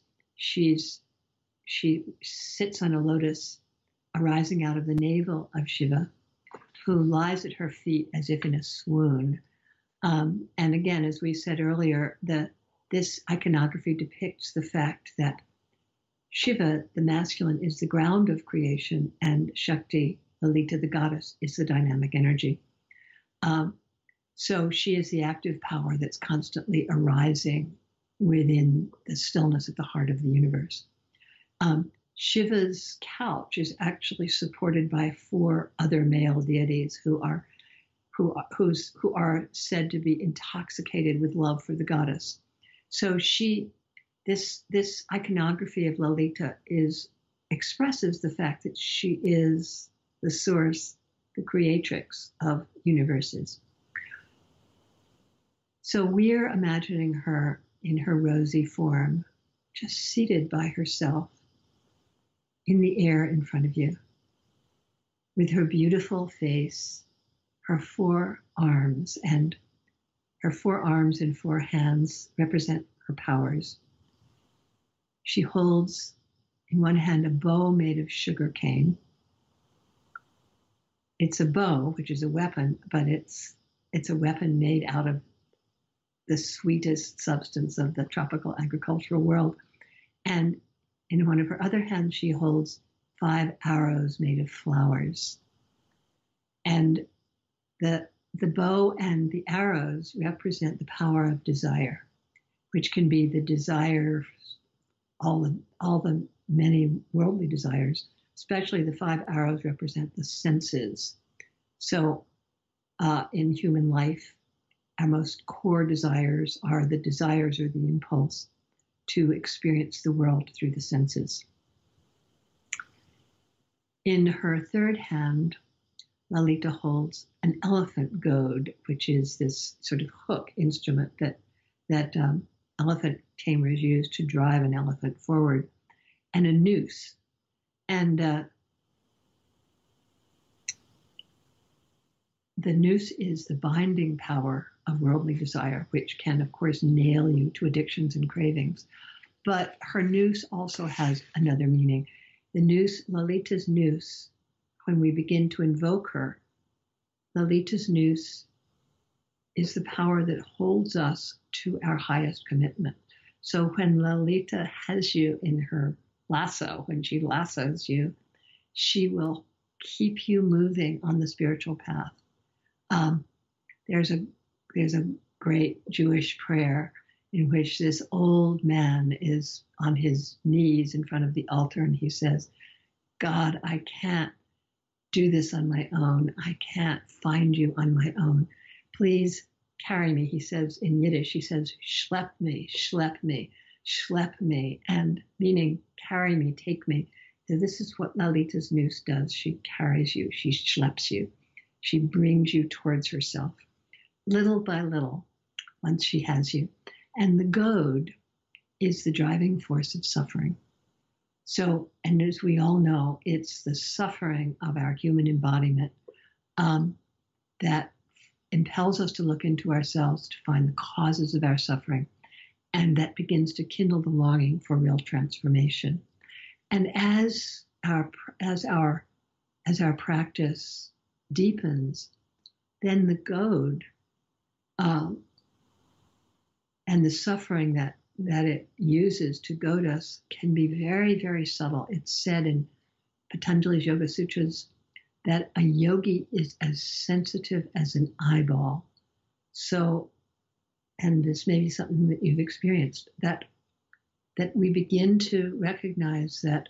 She sits on a lotus arising out of the navel of Shiva, who lies at her feet as if in a swoon. And again, as we said earlier, this iconography depicts the fact that Shiva, the masculine, is the ground of creation, and Shakti, Lalita, the goddess, is the dynamic energy. So she is the active power that's constantly arising within the stillness at the heart of the universe. Shiva's couch is actually supported by 4 other male deities who are said to be intoxicated with love for the goddess. So she this iconography of Lalita expresses the fact that she is the source, the creatrix of universes. So we're imagining her in her rosy form, just seated by herself in the air in front of you, with her beautiful face, her forearms and four hands represent her powers. She holds in one hand a bow made of sugar cane. It's a bow, which is a weapon, but it's a weapon made out of the sweetest substance of the tropical agricultural world. And in one of her other hands, she holds 5 arrows made of flowers. And the bow and the arrows represent the power of desire, which can be the desire, all the many worldly desires, especially the 5 arrows represent the senses. So in human life, our most core desires are the desires or the impulse to experience the world through the senses. In her third hand, Lalita holds an elephant goad, which is this sort of hook instrument that elephant tamers use to drive an elephant forward, and a noose. And the noose is the binding power of worldly desire, which can, of course, nail you to addictions and cravings. But her noose also has another meaning. The noose, Lalita's noose, when we begin to invoke her, Lalita's noose is the power that holds us to our highest commitment. So when Lalita has you in her lasso, when she lassos you, she will keep you moving on the spiritual path. There's a great Jewish prayer in which this old man is on his knees in front of the altar, and he says, "God, I can't do this on my own. I can't find you on my own. Please carry me," he says in Yiddish. He says, "Schlep me, schlep me, schlep me," and meaning carry me, take me. So this is what Lalita's noose does. She carries you. She schleps you. She brings you towards herself, little by little, once she has you. And the goad is the driving force of suffering. So, and as we all know, it's the suffering of our human embodiment that impels us to look into ourselves, to find the causes of our suffering, and that begins to kindle the longing for real transformation. And as our practice deepens, then the goad and the suffering that it uses to goad us can be very, very subtle. It's said in Patanjali's Yoga Sutras that a yogi is as sensitive as an eyeball. So, and this may be something that you've experienced, that we begin to recognize that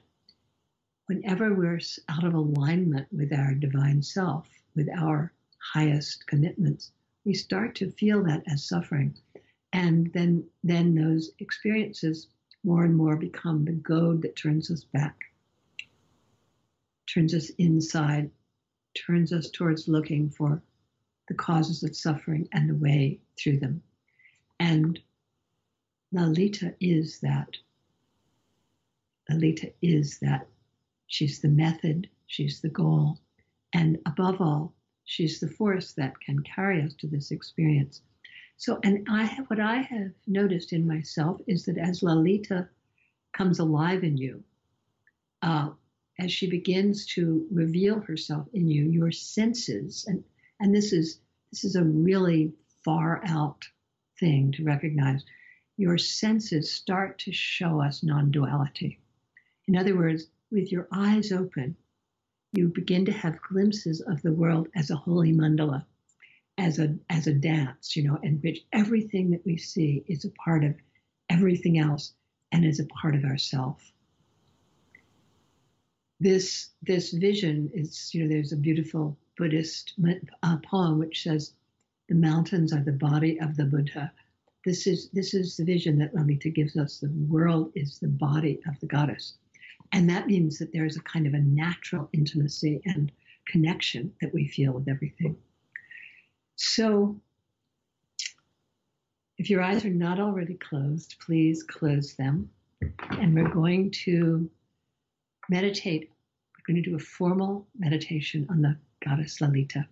whenever we're out of alignment with our divine self, with our highest commitments, we start to feel that as suffering. And then those experiences more and more become the goad that turns us back, turns us inside, turns us towards looking for the causes of suffering and the way through them. And Lalita is that. Lalita is that. She's the method, she's the goal, and above all, she's the force that can carry us to this experience. So, and what I have noticed in myself is that as Lalita comes alive in you, as she begins to reveal herself in you, your senses, and this is a really far out thing to recognize, your senses start to show us non-duality. In other words, with your eyes open, you begin to have glimpses of the world as a holy mandala, as a dance, in which everything that we see is a part of everything else and is a part of ourself. This vision is, there's a beautiful Buddhist poem which says, "The mountains are the body of the Buddha. This is the vision that Lalita gives us. The world is the body of the goddess. And that means that there is a kind of a natural intimacy and connection that we feel with everything. So if your eyes are not already closed, please close them. And we're going to meditate. We're going to do a formal meditation on the goddess Lalita.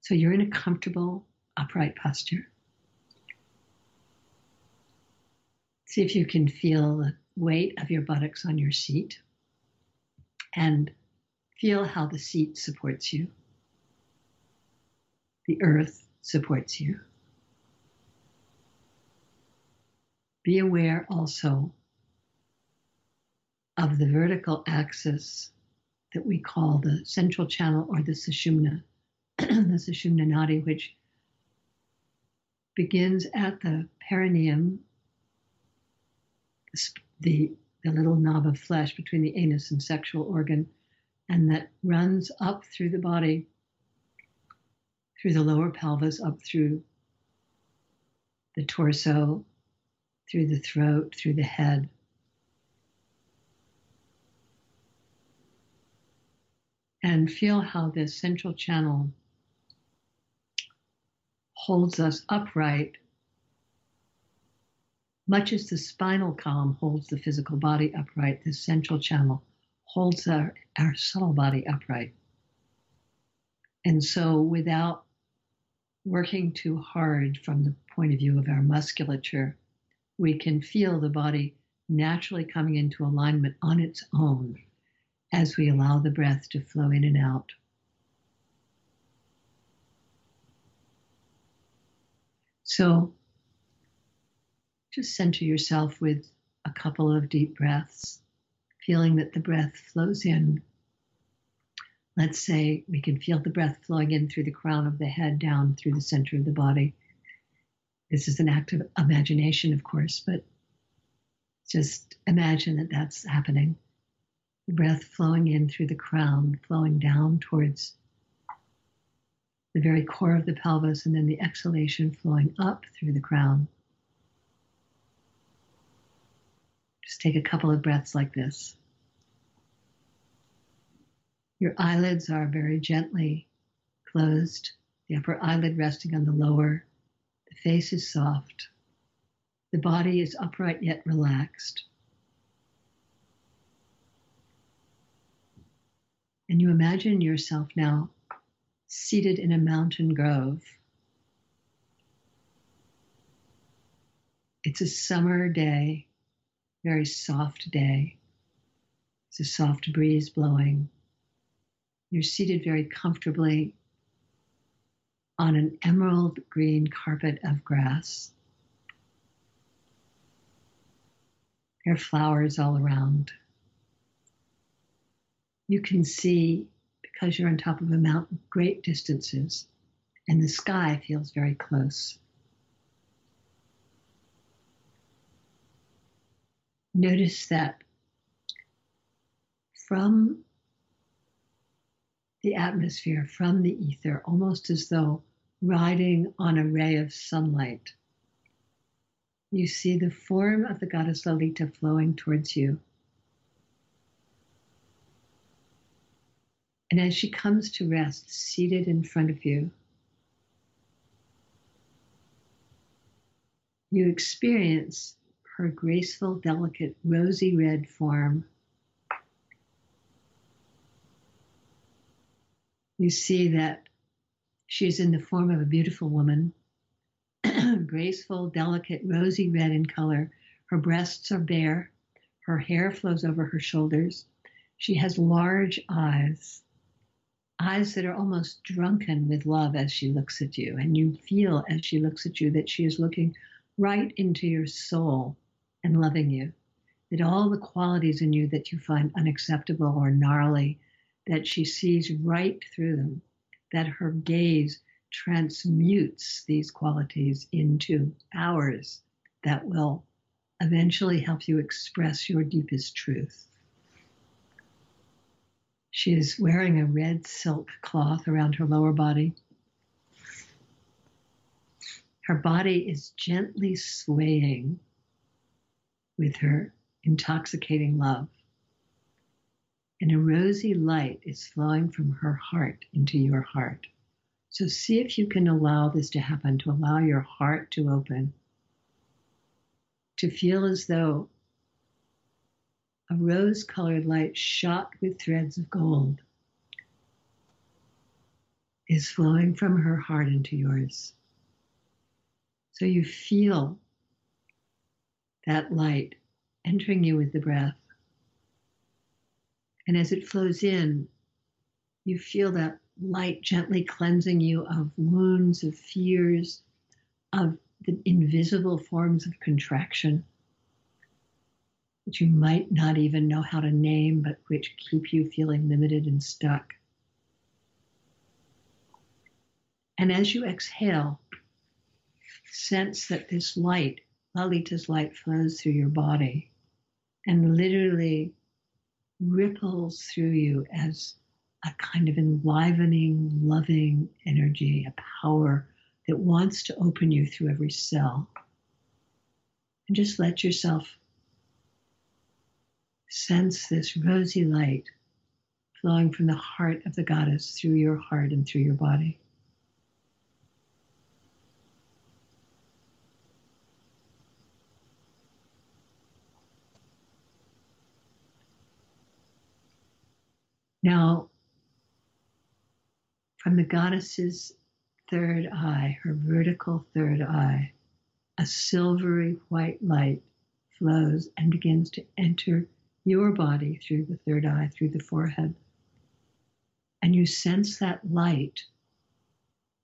So you're in a comfortable, upright posture. See if you can feel the weight of your buttocks on your seat and feel how the seat supports you. The earth supports you. Be aware also of the vertical axis that we call the central channel or the sushumna, the sushumna nadi, which begins at the perineum, the little knob of flesh between the anus and sexual organ, and that runs up through the body, through the lower pelvis, up through the torso, through the throat, through the head. And feel how this central channel holds us upright, much as the spinal column holds the physical body upright. This central channel holds our subtle body upright. And so without working too hard from the point of view of our musculature, we can feel the body naturally coming into alignment on its own as we allow the breath to flow in and out. So just center yourself with a couple of deep breaths, feeling that the breath flows in. Let's say we can feel the breath flowing in through the crown of the head, down through the center of the body. This is an act of imagination, of course, but just imagine that that's happening. The breath flowing in through the crown, flowing down towards the very core of the pelvis, and then the exhalation flowing up through the crown. Just take a couple of breaths like this. Your eyelids are very gently closed, the upper eyelid resting on the lower. The face is soft. The body is upright yet relaxed. And you imagine yourself now seated in a mountain grove. It's a summer day, very soft day. It's a soft breeze blowing. You're seated very comfortably on an emerald green carpet of grass. There are flowers all around. You can see, because you're on top of a mountain, great distances, and the sky feels very close. Notice that from the atmosphere, from the ether, almost as though riding on a ray of sunlight, you see the form of the goddess Lalita flowing towards you. And as she comes to rest, seated in front of you, you experience her graceful, delicate, rosy red form. You see that she is in the form of a beautiful woman, graceful, delicate, rosy red in color. Her breasts are bare. Her hair flows over her shoulders. She has large eyes that are almost drunken with love as she looks at you. And you feel as she looks at you that she is looking right into your soul and loving you, that all the qualities in you that you find unacceptable or gnarly, that she sees right through them, that her gaze transmutes these qualities into powers that will eventually help you express your deepest truth. She is wearing a red silk cloth around her lower body. Her body is gently swaying with her intoxicating love, and a rosy light is flowing from her heart into your heart. So see if you can allow this to happen, to allow your heart to open, to feel as though a rose-colored light shot with threads of gold is flowing from her heart into yours. So you feel that light entering you with the breath. And as it flows in, you feel that light gently cleansing you of wounds, of fears, of the invisible forms of contraction that you might not even know how to name, but which keep you feeling limited and stuck. And as you exhale, sense that this light, Lalita's light, flows through your body and literally ripples through you as a kind of enlivening, loving energy, a power that wants to open you through every cell. And just let yourself sense this rosy light flowing from the heart of the goddess through your heart and through your body. Now, from the goddess's third eye, her vertical third eye, a silvery white light flows and begins to enter your body through the third eye, through the forehead. And you sense that light,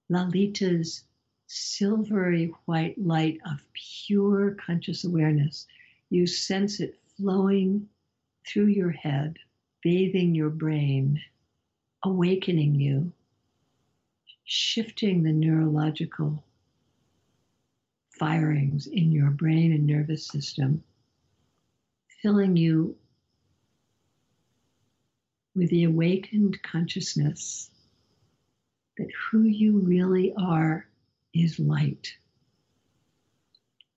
Lalita's silvery white light of pure conscious awareness. You sense it flowing through your head, bathing your brain, awakening you, shifting the neurological firings in your brain and nervous system, filling you with the awakened consciousness that who you really are is light,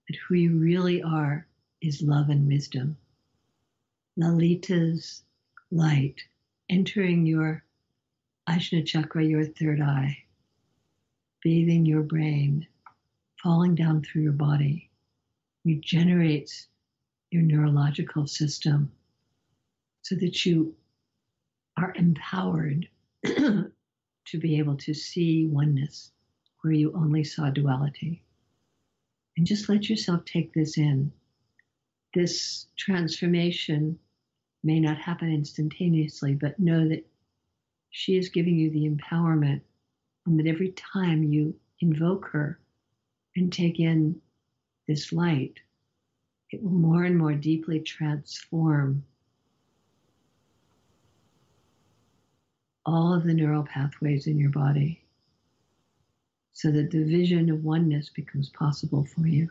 that who you really are is love and wisdom. Lalita's light entering your Ajna chakra, your third eye, bathing your brain, falling down through your body, regenerates your neurological system so that you are empowered to be able to see oneness where you only saw duality. And just let yourself take this in. This transformation may not happen instantaneously, but know that she is giving you the empowerment, and that every time you invoke her and take in this light, it will more and more deeply transform all of the neural pathways in your body so that the vision of oneness becomes possible for you.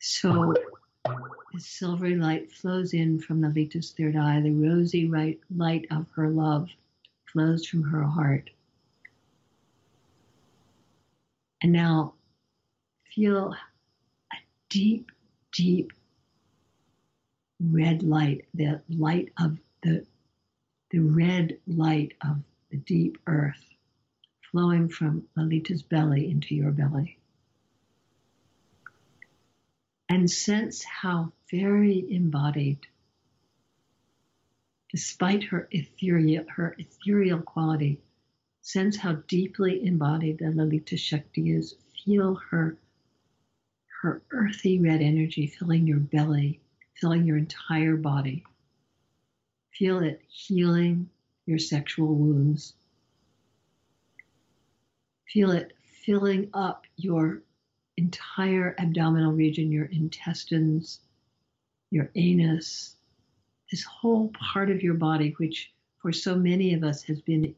So the silvery light flows in from Lalita's third eye. The rosy light of her love flows from her heart. And now feel a deep, deep red light, the light of the red light of the deep earth flowing from Lalita's belly into your belly. And sense how very embodied, despite her ethereal quality, sense how deeply embodied the Lalita Shakti is. Feel her earthy red energy filling your belly, filling your entire body. Feel it healing your sexual wounds. Feel it filling up your entire abdominal region, your intestines, your anus, this whole part of your body, which for so many of us has been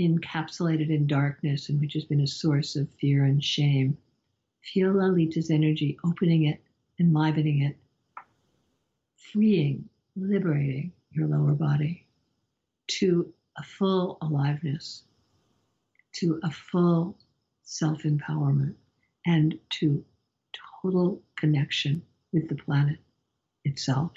encapsulated in darkness and which has been a source of fear and shame. Feel Lalita's energy opening it, enlivening it, freeing, liberating your lower body. to a full aliveness, to a full self-empowerment, and to total connection with the planet itself.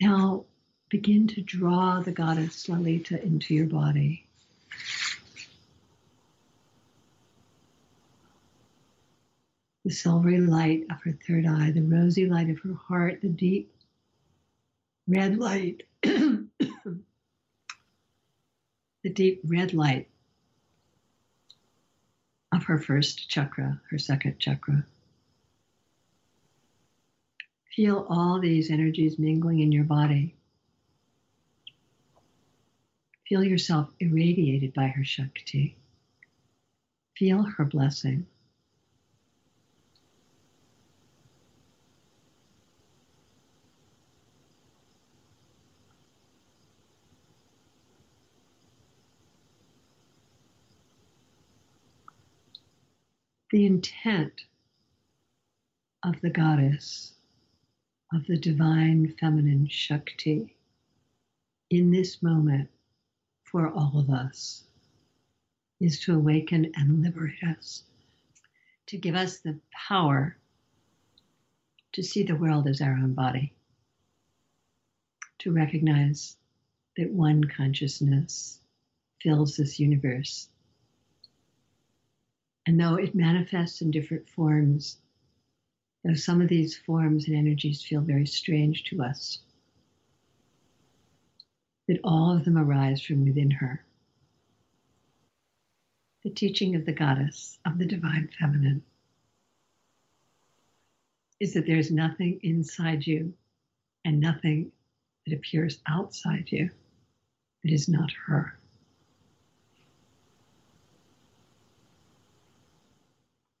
Now begin to draw the goddess Lalita into your body. The silvery light of her third eye, the rosy light of her heart, the deep red light, the deep red light of her first chakra, her second chakra. Feel all these energies mingling in your body. Feel yourself irradiated by her Shakti. Feel her blessing. The intent of the goddess, of the divine feminine Shakti in this moment for all of us is to awaken and liberate us, to give us the power to see the world as our own body, to recognize that one consciousness fills this universe. And though it manifests in different forms, though some of these forms and energies feel very strange to us, that all of them arise from within her. The teaching of the goddess, of the divine feminine, is that there's nothing inside you and nothing that appears outside you that is not her.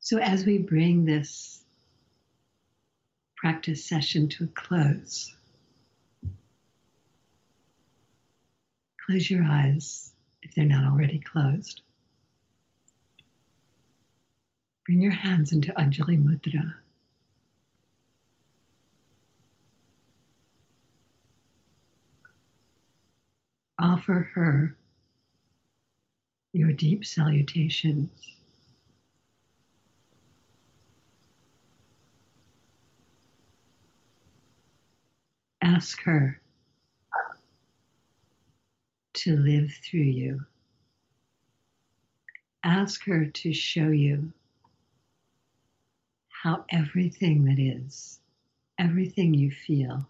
So as we bring this practice session to a close, close your eyes if they're not already closed. Bring your hands into Anjali Mudra. Offer her your deep salutations. Ask her to live through you. Ask her to show you how everything that is, everything you feel,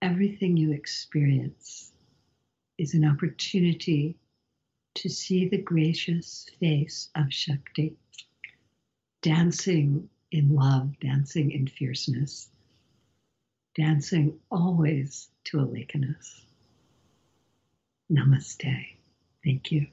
everything you experience is an opportunity to see the gracious face of Shakti, dancing in love, dancing in fierceness, dancing always to awaken us. Namaste. Thank you.